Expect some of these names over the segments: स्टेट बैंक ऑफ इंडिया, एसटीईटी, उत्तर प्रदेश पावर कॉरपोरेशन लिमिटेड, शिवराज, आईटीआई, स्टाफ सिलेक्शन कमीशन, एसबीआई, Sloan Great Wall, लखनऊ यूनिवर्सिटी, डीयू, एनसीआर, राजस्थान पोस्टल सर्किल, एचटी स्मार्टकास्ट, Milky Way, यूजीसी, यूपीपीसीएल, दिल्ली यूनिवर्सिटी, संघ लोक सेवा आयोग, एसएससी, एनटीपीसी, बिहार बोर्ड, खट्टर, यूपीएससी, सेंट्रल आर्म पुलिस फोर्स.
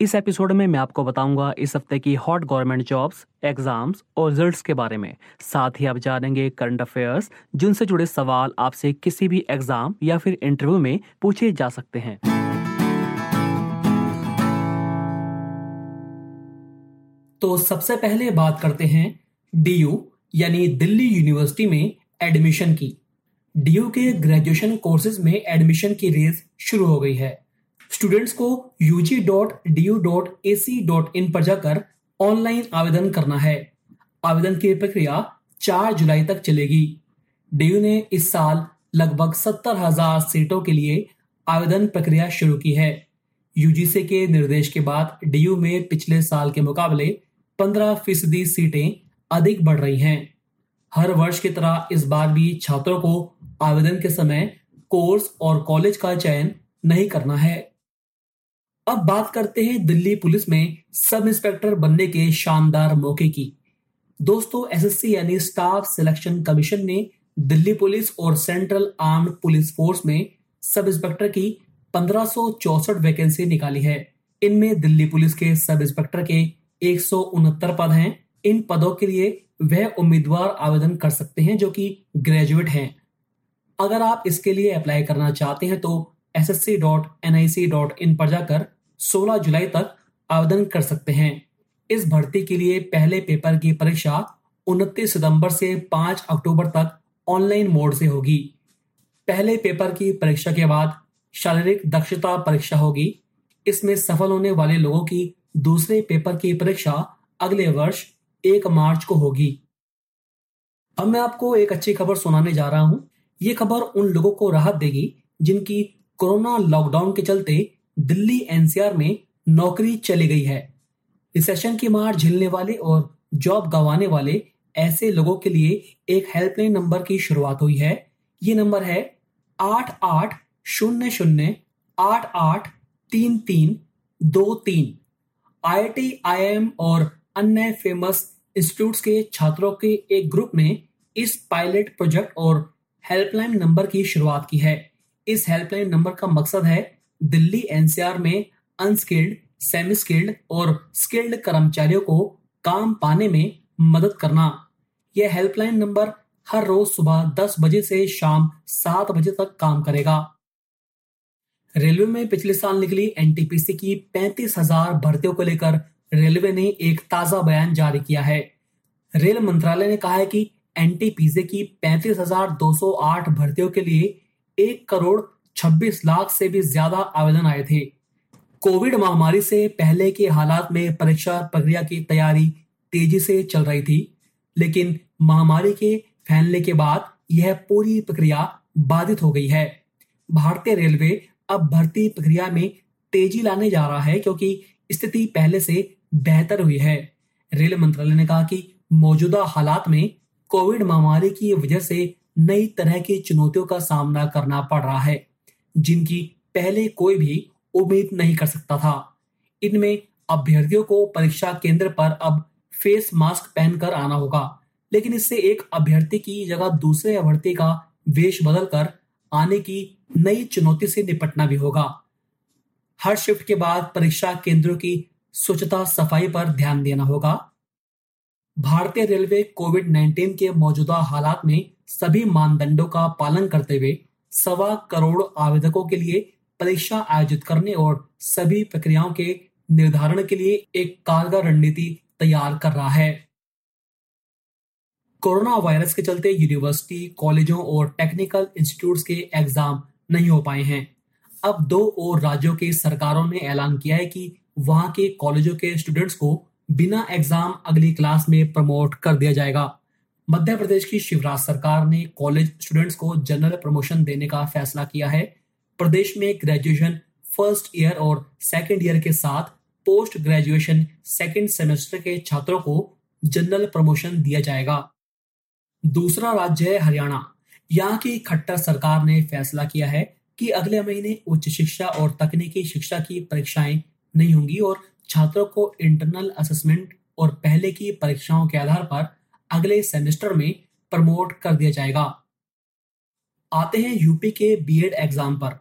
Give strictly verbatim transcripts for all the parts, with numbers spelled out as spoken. इस एपिसोड में मैं आपको बताऊंगा इस हफ्ते की हॉट गवर्नमेंट जॉब्स, एग्जाम्स और रिजल्ट्स के बारे में। साथ ही आप जानेंगे करंट अफेयर्स, जिनसे जुड़े सवाल आपसे किसी भी एग्जाम या फिर इंटरव्यू में पूछे जा सकते हैं। तो सबसे पहले बात करते हैं डीयू यानी दिल्ली यूनिवर्सिटी में एडमिशन की। डीयू के ग्रेजुएशन कोर्सेज में एडमिशन की रेस शुरू हो गई है। स्टूडेंट्स को U G dot D U dot A C dot in पर जाकर ऑनलाइन आवेदन करना है। आवेदन की प्रक्रिया चार जुलाई तक चलेगी। डीयू ने इस साल लगभग सत्तर हज़ार सीटों के लिए आवेदन प्रक्रिया शुरू की है। यूजीसी के निर्देश के बाद डीयू में पिछले साल के मुकाबले पंद्रह फीसदी सीटें अधिक बढ़ रही हैं। हर वर्ष की तरह इस बार भी छात्रों को आवेदन के समय कोर्स और कॉलेज का चयन नहीं करना है। अब बात करते हैं दिल्ली पुलिस में सब इंस्पेक्टर बनने के शानदार मौके की। दोस्तों, एसएससी यानी स्टाफ सिलेक्शन कमीशन ने दिल्ली पुलिस और सेंट्रल आर्म पुलिस फोर्स में सब इंस्पेक्टर की पंद्रह सौ चौसठ वैकेंसी निकाली है। इनमें दिल्ली पुलिस के सब इंस्पेक्टर के एक सौ उनहत्तर पद हैं। इन पदों के लिए वह उम्मीदवार आवेदन कर सकते हैं जो कि ग्रेजुएट हैं। अगर आप इसके लिए अप्लाई करना चाहते हैं तो S S C dot N I C dot in पर जाकर सोलह जुलाई तक आवेदन कर सकते हैं। इस भर्ती के लिए पहले पेपर की परीक्षा उनतीस सितंबर से पाँच अक्टूबर तक ऑनलाइन मोड से होगी। पहले पेपर की परीक्षा के बाद शारीरिक दक्षता परीक्षा होगी। इसमें सफल होने वाले लोगों की दूसरे पेपर की परीक्षा अगले वर्ष एक मार्च को होगी। अब मैं आपको एक अच्छी खबर सुनाने जा रहा हूं। ये खबर उन लोगों को राहत देगी जिनकी कोरोना लॉकडाउन के चलते दिल्ली एनसीआर में नौकरी चली गई है। रिसेशन की मार झेलने वाले और जॉब गंवाने वाले ऐसे लोगों के लिए एक हेल्पलाइन नंबर की शुरुआत हुई है। ये नंबर है आठ आठ शून्य शून्य आठ आठ तीन तीन दो तीन। आई I T, I I am और अन्य फेमस इंस्टीट्यूट्स के छात्रों के एक ग्रुप ने इस पायलट प्रोजेक्ट और हेल्पलाइन नंबर की शुरुआत की है। इस हेल्पलाइन नंबर का मकसद है दिल्ली एनसीआर में अनस्किल्ड, सेमी स्किल्ड और स्किल्ड कर्मचारियों को काम पाने में मदद करना। यह हेल्पलाइन नंबर हर रोज सुबह दस बजे से शाम सात बजे तक काम करेगा। रेलवे में पिछले साल निकली एन टी पी सी की पैंतीस हज़ार भर्तियों को लेकर रेलवे ने एक ताजा बयान जारी किया है। रेल मंत्रालय ने कहा है कि एन टी पी सी की पैंतीस हज़ार दो सौ आठ भर्तियों के लिए एक करोड़ छब्बीस लाख से भी ज्यादा आवेदन आए थे। कोविड महामारी से पहले के हालात में परीक्षा प्रक्रिया की तैयारी तेजी से चल रही थी, लेकिन महामारी के फैलने के बाद यह पूरी प्रक्रिया बाधित हो गई है। भारतीय रेलवे अब भर्ती प्रक्रिया में तेजी लाने जा रहा है क्योंकि स्थिति पहले से बेहतर हुई है। रेल मंत्रालय ने कहा कि मौजूदा हालात में कोविड महामारी की वजह से नई तरह की चुनौतियों का सामना करना पड़ रहा है, जिनकी पहले कोई भी उम्मीद नहीं कर सकता था। इनमें अभ्यर्थियों को परीक्षा केंद्र पर अब फेस मास्क पहनकर आना होगा, लेकिन इससे एक अभ्यर्थी की जगह दूसरे अभ्यर्थी का वेश बदलकर आने की नई चुनौती से निपटना भी होगा। हर शिफ्ट के बाद परीक्षा केंद्रों की स्वच्छता सफाई पर ध्यान देना होगा। भारतीय रेलवे कोविड उन्नीस के मौजूदा हालात में सभी मानदंडों का पालन करते हुए सवा करोड़ आवेदकों के लिए परीक्षा आयोजित करने और सभी प्रक्रियाओं के निर्धारण के लिए एक कारगर रणनीति तैयार कर रहा है। कोरोना वायरस के चलते यूनिवर्सिटी, कॉलेजों और टेक्निकल इंस्टीट्यूट्स के एग्जाम नहीं हो पाए हैं। अब दो और राज्यों की सरकारों ने ऐलान किया है कि वहां के कॉलेजों के स्टूडेंट्स को बिना एग्जाम अगली क्लास में प्रमोट कर दिया जाएगा। मध्य प्रदेश की शिवराज सरकार ने कॉलेज स्टूडेंट्स को जनरल प्रमोशन देने का फैसला किया है। प्रदेश में ग्रेजुएशन फर्स्ट ईयर और सेकंड ईयर के साथ पोस्ट ग्रेजुएशन सेकंड सेमेस्टर के छात्रों को जनरल प्रमोशन दिया जाएगा। दूसरा राज्य है हरियाणा। यहाँ की खट्टर सरकार ने फैसला किया है कि अगले महीने उच्च शिक्षा और तकनीकी शिक्षा की परीक्षाएं नहीं होंगी और छात्रों को इंटरनल असेसमेंट और पहले की परीक्षाओं के आधार पर अगले सेमेस्टर में प्रमोट कर दिया जाएगा। आते हैं यूपी के बीएड एग्जाम पर।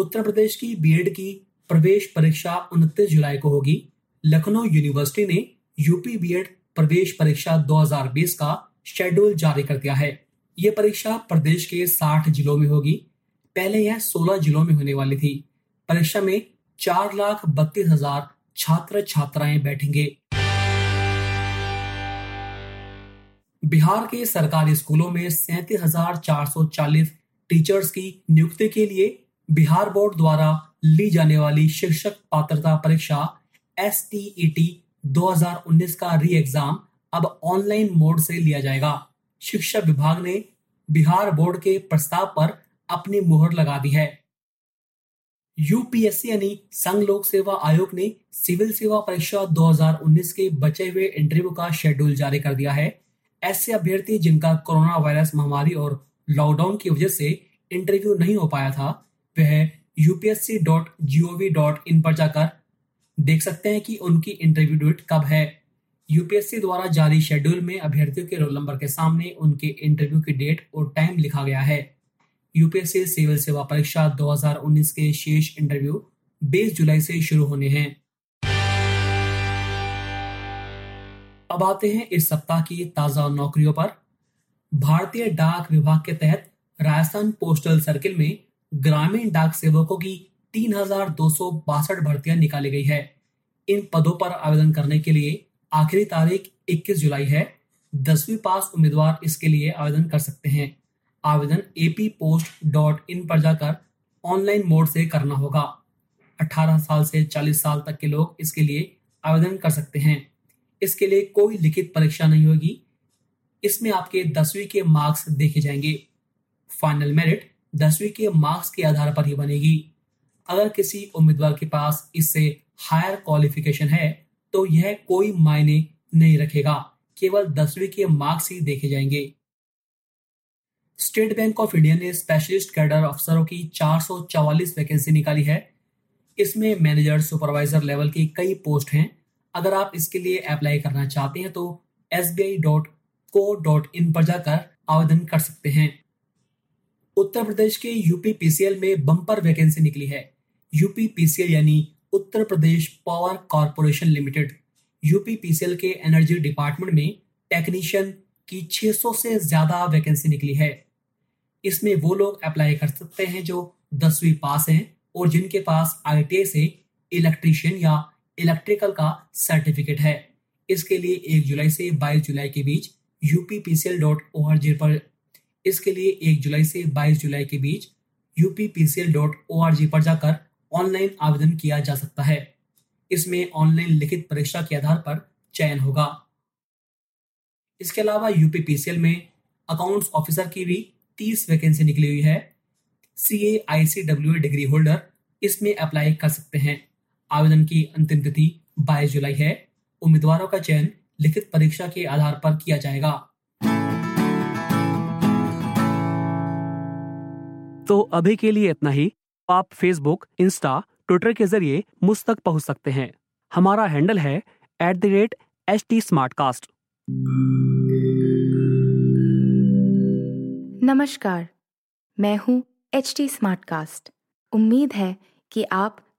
उत्तर प्रदेश की बीएड की प्रवेश परीक्षा उनतीस जुलाई को होगी। लखनऊ यूनिवर्सिटी ने यूपी बीएड प्रवेश परीक्षा दो हज़ार बीस का शेड्यूल जारी कर दिया है। यह परीक्षा प्रदेश के साठ जिलों में होगी। पहले यह सोलह जिलों में होने वाली थी। परीक्षा में चार लाख बत्तीस हजार छात्र छात्राएं बैठेंगे। बिहार के सरकारी स्कूलों में सैंतीस हजार चार सौ चालीस टीचर्स की नियुक्ति के लिए बिहार बोर्ड द्वारा ली जाने वाली शिक्षक पात्रता परीक्षा एसटीईटी दो हज़ार उन्नीस का री एग्जाम अब ऑनलाइन मोड से लिया जाएगा। शिक्षा विभाग ने बिहार बोर्ड के प्रस्ताव पर अपनी मुहर लगा दी है। यूपीएससी यानी संघ लोक सेवा आयोग ने सिविल सेवा परीक्षा दो हज़ार उन्नीस के बचे हुए इंटरव्यू का शेड्यूल जारी कर दिया है। ऐसे अभ्यर्थी जिनका कोरोना वायरस महामारी और लॉकडाउन की वजह से इंटरव्यू नहीं हो पाया था, वह U P S C dot G O V dot in पर जाकर देख सकते हैं कि उनकी इंटरव्यू डेट कब है। यूपीएससी द्वारा जारी शेड्यूल में अभ्यर्थियों के रोल नंबर के सामने उनके इंटरव्यू की डेट और टाइम लिखा गया है। यूपीएससी सिविल सेवा परीक्षा दो हज़ार उन्नीस के शेष इंटरव्यू बीस जुलाई से शुरू होने हैं। अब आते हैं इस सप्ताह की ताजा नौकरियों पर। भारतीय डाक विभाग के तहत राजस्थान पोस्टल सर्किल में ग्रामीण डाक सेवकों की तीन हजार दो सौ बासठ भर्तियां निकाली गई है। इन पदों पर आवेदन करने के लिए आखिरी तारीख इक्कीस जुलाई है। दसवीं पास उम्मीदवार इसके लिए आवेदन कर सकते हैं। आवेदन A P post dot in पर जाकर ऑनलाइन मोड से करना होगा। अठारह साल से चालीस साल तक के लोग इसके लिए आवेदन कर सकते हैं। इसके लिए कोई लिखित परीक्षा नहीं होगी। इसमें आपके दसवीं के मार्क्स देखे जाएंगे। फाइनल मेरिट दसवीं के मार्क्स के आधार पर ही बनेगी। अगर किसी उम्मीदवार के पास इससे हायर क्वालिफिकेशन है तो यह कोई मायने नहीं रखेगा, केवल दसवीं के मार्क्स ही देखे जाएंगे। स्टेट बैंक ऑफ इंडिया ने स्पेशलिस्ट कैडर अफसरों की चार सौ चौवालीस वैकेंसी निकाली है। इसमें मैनेजर सुपरवाइजर लेवल की कई पोस्ट हैं। अगर आप इसके लिए अप्लाई करना चाहते हैं तो S B I dot co dot in पर जाकर आवेदन कर सकते हैं। उत्तर प्रदेश के यूपी पी सी एल में बम्पर वैकेंसी निकली है। यूपी पी सी एल यानी उत्तर प्रदेश पावर कॉरपोरेशन लिमिटेड UP P C L के एनर्जी डिपार्टमेंट में टेक्नीशियन की छह सौ से ज्यादा वैकेंसी निकली है। इसमें वो लोग अप्लाई कर सकते हैं जो दसवीं पास हैं और जिनके पास आई टी आई से इलेक्ट्रीशियन या इलेक्ट्रिकल का सर्टिफिकेट है। इसके लिए एक जुलाई से बाईस जुलाई के बीच U P P C L dot O R G पर इसके लिए एक जुलाई से बाईस जुलाई के बीच U P P C L dot O R G पर जाकर ऑनलाइन आवेदन किया जा सकता है। इसमें ऑनलाइन लिखित परीक्षा के आधार पर चयन होगा। इसके अलावा यूपी पी सी एल में अकाउंट्स ऑफिसर की भी तीस वैकेंसी निकली हुई है। C A I C W A degree holder इसमें अप्लाई कर सकते हैं। आवेदन की अंतिम तिथि बाईस जुलाई है। उम्मीदवारों का चयन लिखित परीक्षा के आधार पर किया जाएगा। तो अभी के लिए इतना ही। आप फेसबुक, इंस्टा, ट्विटर के जरिए मुझ तक पहुंच सकते हैं। हमारा हैंडल है at the rate H T Smartcast. नमस्कार, मैं हूँ एचटी स्मार्टकास्ट। उम्मीद है कि आप